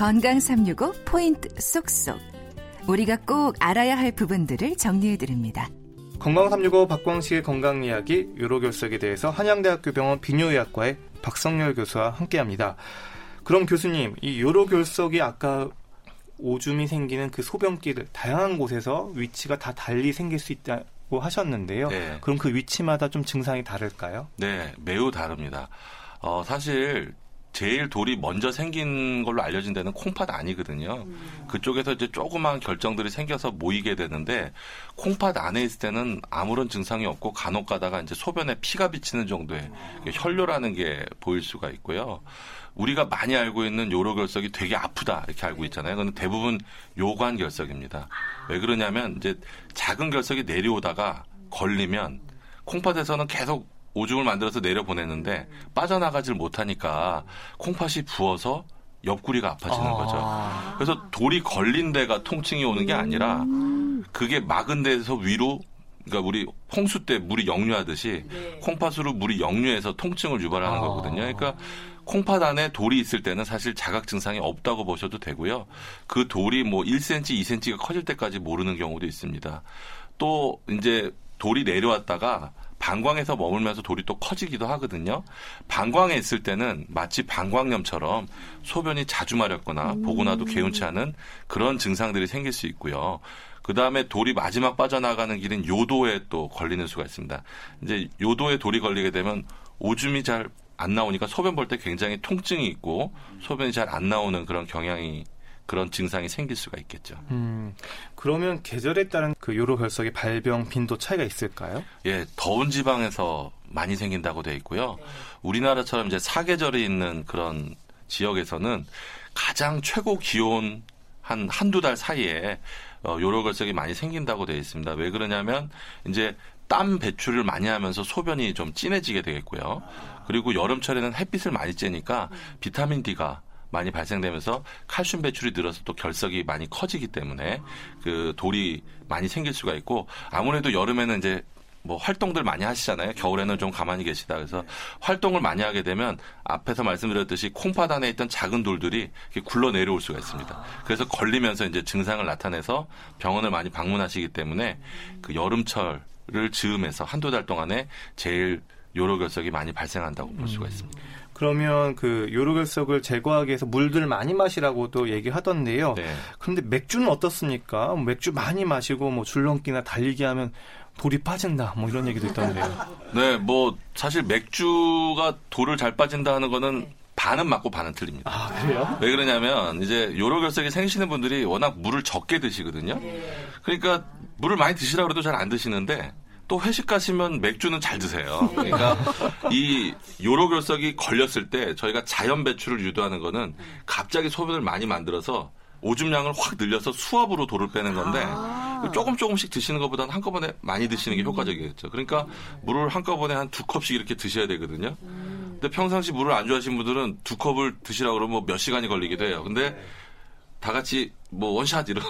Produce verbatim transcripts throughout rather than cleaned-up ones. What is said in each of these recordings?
건강삼육오 포인트 쏙쏙. 우리가 꼭 알아야 할 부분들을 정리해드립니다. 건강삼육오 박광식의 건강이야기, 요로결석에 대해서 한양대학교 병원 비뇨의학과의 박성열 교수와 함께합니다. 그럼 교수님, 이 요로결석이 아까 오줌이 생기는 그 소변길, 다양한 곳에서 위치가 다 달리 생길 수 있다고 하셨는데요. 네. 그럼 그 위치마다 좀 증상이 다를까요? 네, 매우 다릅니다. 어, 사실 제일 돌이 먼저 생긴 걸로 알려진 데는 콩팥 아니거든요. 음. 그쪽에서 이제 조그마한 결정들이 생겨서 모이게 되는데, 콩팥 안에 있을 때는 아무런 증상이 없고 간혹 가다가 이제 소변에 피가 비치는 정도의 음. 혈뇨라는 게 보일 수가 있고요. 우리가 많이 알고 있는 요로결석이 되게 아프다 이렇게 알고 있잖아요. 그런데 대부분 요관결석입니다. 왜 그러냐면 이제 작은 결석이 내려오다가 걸리면 콩팥에서는 계속 오줌을 만들어서 내려보내는데 빠져나가질 못하니까 콩팥이 부어서 옆구리가 아파지는 아~ 거죠. 그래서 돌이 걸린 데가 통증이 오는 게 아니라 그게 막은 데에서 위로, 그러니까 우리 홍수 때 물이 역류하듯이 콩팥으로 물이 역류해서 통증을 유발하는 아~ 거거든요. 그러니까 콩팥 안에 돌이 있을 때는 사실 자각 증상이 없다고 보셔도 되고요. 그 돌이 뭐 일 센티미터, 이 센티미터가 커질 때까지 모르는 경우도 있습니다. 또 이제 돌이 내려왔다가 방광에서 머물면서 돌이 또 커지기도 하거든요. 방광에 있을 때는 마치 방광염처럼 소변이 자주 마렵거나 음. 보고 나도 개운치 않은 그런 증상들이 생길 수 있고요. 그다음에 돌이 마지막 빠져나가는 길인 요도에 또 걸리는 수가 있습니다. 이제 요도에 돌이 걸리게 되면 오줌이 잘 안 나오니까 소변 볼 때 굉장히 통증이 있고 소변이 잘 안 나오는 그런 경향이, 그런 증상이 생길 수가 있겠죠. 음, 그러면 계절에 따른 그 요로결석의 발병 빈도 차이가 있을까요? 예, 더운 지방에서 많이 생긴다고 되어 있고요. 네. 우리나라처럼 이제 사계절이 있는 그런 지역에서는 가장 최고 기온 한 한두 달 사이에 어, 요로결석이 많이 생긴다고 되어 있습니다. 왜 그러냐면 이제 땀 배출을 많이 하면서 소변이 좀 진해지게 되겠고요. 그리고 여름철에는 햇빛을 많이 쬐니까 비타민 D가 많이 발생되면서 칼슘 배출이 늘어서 또 결석이 많이 커지기 때문에 그 돌이 많이 생길 수가 있고, 아무래도 여름에는 이제 뭐 활동들 많이 하시잖아요. 겨울에는 좀 가만히 계시다. 그래서 활동을 많이 하게 되면 앞에서 말씀드렸듯이 콩팥 안에 있던 작은 돌들이 굴러 내려올 수가 있습니다. 그래서 걸리면서 이제 증상을 나타내서 병원을 많이 방문하시기 때문에 그 여름철을 즈음해서 한두 달 동안에 제일 요로결석이 많이 발생한다고 볼 수가 있습니다. 그러면 그 요로결석을 제거하기 위해서 물들 많이 마시라고도 얘기하던데요. 네. 그런데 맥주는 어떻습니까? 맥주 많이 마시고 뭐 줄넘기나 달리기 하면 돌이 빠진다, 뭐 이런 얘기도 있던데요. 네, 뭐 사실 맥주가 돌을 잘 빠진다 하는 거는 반은 맞고 반은 틀립니다. 아, 그래요? 왜 그러냐면 이제 요로결석이 생기시는 분들이 워낙 물을 적게 드시거든요. 그러니까 물을 많이 드시라고 해도 잘 안 드시는데, 또 회식 가시면 맥주는 잘 드세요. 그러니까 이 요로결석이 걸렸을 때 저희가 자연 배출을 유도하는 거는 갑자기 소변을 많이 만들어서 오줌량을 확 늘려서 수압으로 돌을 빼는 건데, 조금 조금씩 드시는 것보다는 한꺼번에 많이 드시는 게 효과적이겠죠. 그러니까 물을 한꺼번에 한 두 컵씩 이렇게 드셔야 되거든요. 근데 평상시 물을 안 좋아하시는 분들은 두 컵을 드시라고 그러면 뭐 몇 시간이 걸리기도 해요. 근데 다 같이 뭐 원샷 이런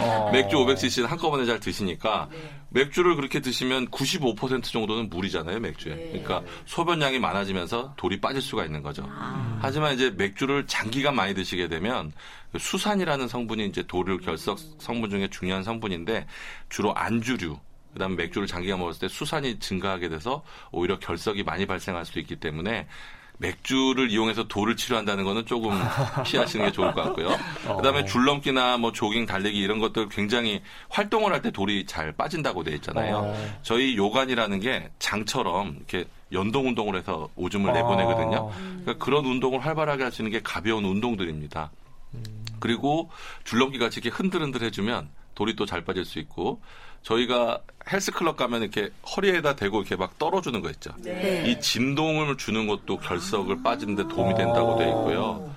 어. 맥주 오백 씨씨는 한꺼번에 잘 드시니까 맥주를 그렇게 드시면 구십오 퍼센트 정도는 물이잖아요, 맥주에. 그러니까 소변량이 많아지면서 돌이 빠질 수가 있는 거죠. 아. 하지만 이제 맥주를 장기간 많이 드시게 되면 수산이라는 성분이 이제 돌결석 성분 중에 중요한 성분인데, 주로 안주류, 그다음에 맥주를 장기간 먹었을 때 수산이 증가하게 돼서 오히려 결석이 많이 발생할 수도 있기 때문에 맥주를 이용해서 돌을 치료한다는 거는 조금 피하시는 게 좋을 것 같고요. 그다음에 줄넘기나 뭐 조깅, 달리기 이런 것들 굉장히 활동을 할 때 돌이 잘 빠진다고 되어 있잖아요. 저희 요관이라는 게 장처럼 이렇게 연동 운동을 해서 오줌을 내보내거든요. 그러니까 그런 운동을 활발하게 할 수 있는 게 가벼운 운동들입니다. 그리고 줄넘기 같이 이렇게 흔들흔들 해주면 돌이 또 잘 빠질 수 있고, 저희가 헬스클럽 가면 이렇게 허리에다 대고 이렇게 막 떨어주는 거 있죠. 네. 이 진동을 주는 것도 결석을 빠지는데 도움이 된다고 되어 있고요.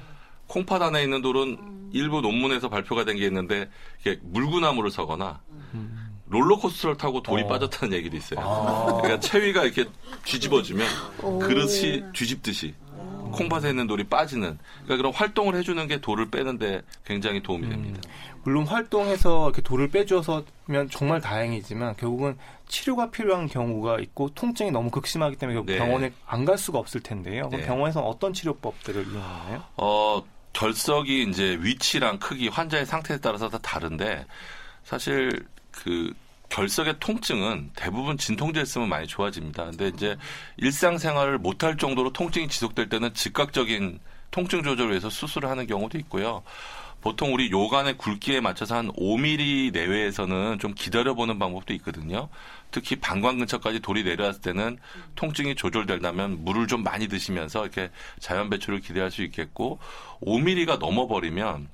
콩팥 안에 있는 돌은 일부 논문에서 발표가 된 게 있는데, 이렇게 물구나무를 서거나 롤러코스터를 타고 돌이 어. 빠졌다는 얘기도 있어요. 아. 그러니까 체위가 이렇게 뒤집어지면 그릇이 뒤집듯이 콩팥에 있는 돌이 빠지는, 그러니까 그런 활동을 해주는 게 돌을 빼는데 굉장히 도움이 됩니다. 음, 물론 활동해서 이렇게 돌을 빼주어서면 정말 다행이지만 결국은 치료가 필요한 경우가 있고 통증이 너무 극심하기 때문에 네. 병원에 안 갈 수가 없을 텐데요. 네. 병원에서 어떤 치료법들을 이용하나요? 어, 결석이 이제 위치랑 크기, 환자의 상태에 따라서 다 다른데 사실 그 결석의 통증은 대부분 진통제 쓰면 많이 좋아집니다. 근데 이제 일상생활을 못할 정도로 통증이 지속될 때는 즉각적인 통증 조절을 위해서 수술을 하는 경우도 있고요. 보통 우리 요간의 굵기에 맞춰서 한 오 밀리미터 내외에서는 좀 기다려보는 방법도 있거든요. 특히 방광 근처까지 돌이 내려왔을 때는 통증이 조절되려면 물을 좀 많이 드시면서 이렇게 자연 배출을 기대할 수 있겠고, 오 밀리미터가 넘어버리면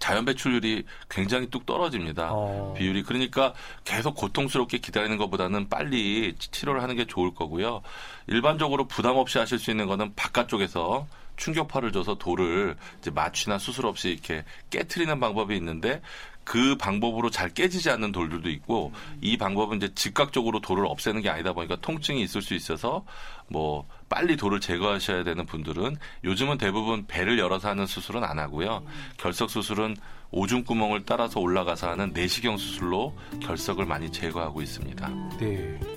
자연 배출율이 굉장히 뚝 떨어집니다. 어. 비율이. 그러니까 계속 고통스럽게 기다리는 것보다는 빨리 치료를 하는 게 좋을 거고요. 일반적으로 부담 없이 하실 수 있는 거는 바깥쪽에서 충격파를 줘서 돌을 이제 마취나 수술 없이 이렇게 깨트리는 방법이 있는데, 그 방법으로 잘 깨지지 않는 돌들도 있고, 이 방법은 이제 즉각적으로 돌을 없애는 게 아니다 보니까 통증이 있을 수 있어서 뭐 빨리 돌을 제거하셔야 되는 분들은 요즘은 대부분 배를 열어서 하는 수술은 안 하고요. 결석 수술은 오줌구멍을 따라서 올라가서 하는 내시경 수술로 결석을 많이 제거하고 있습니다. 네.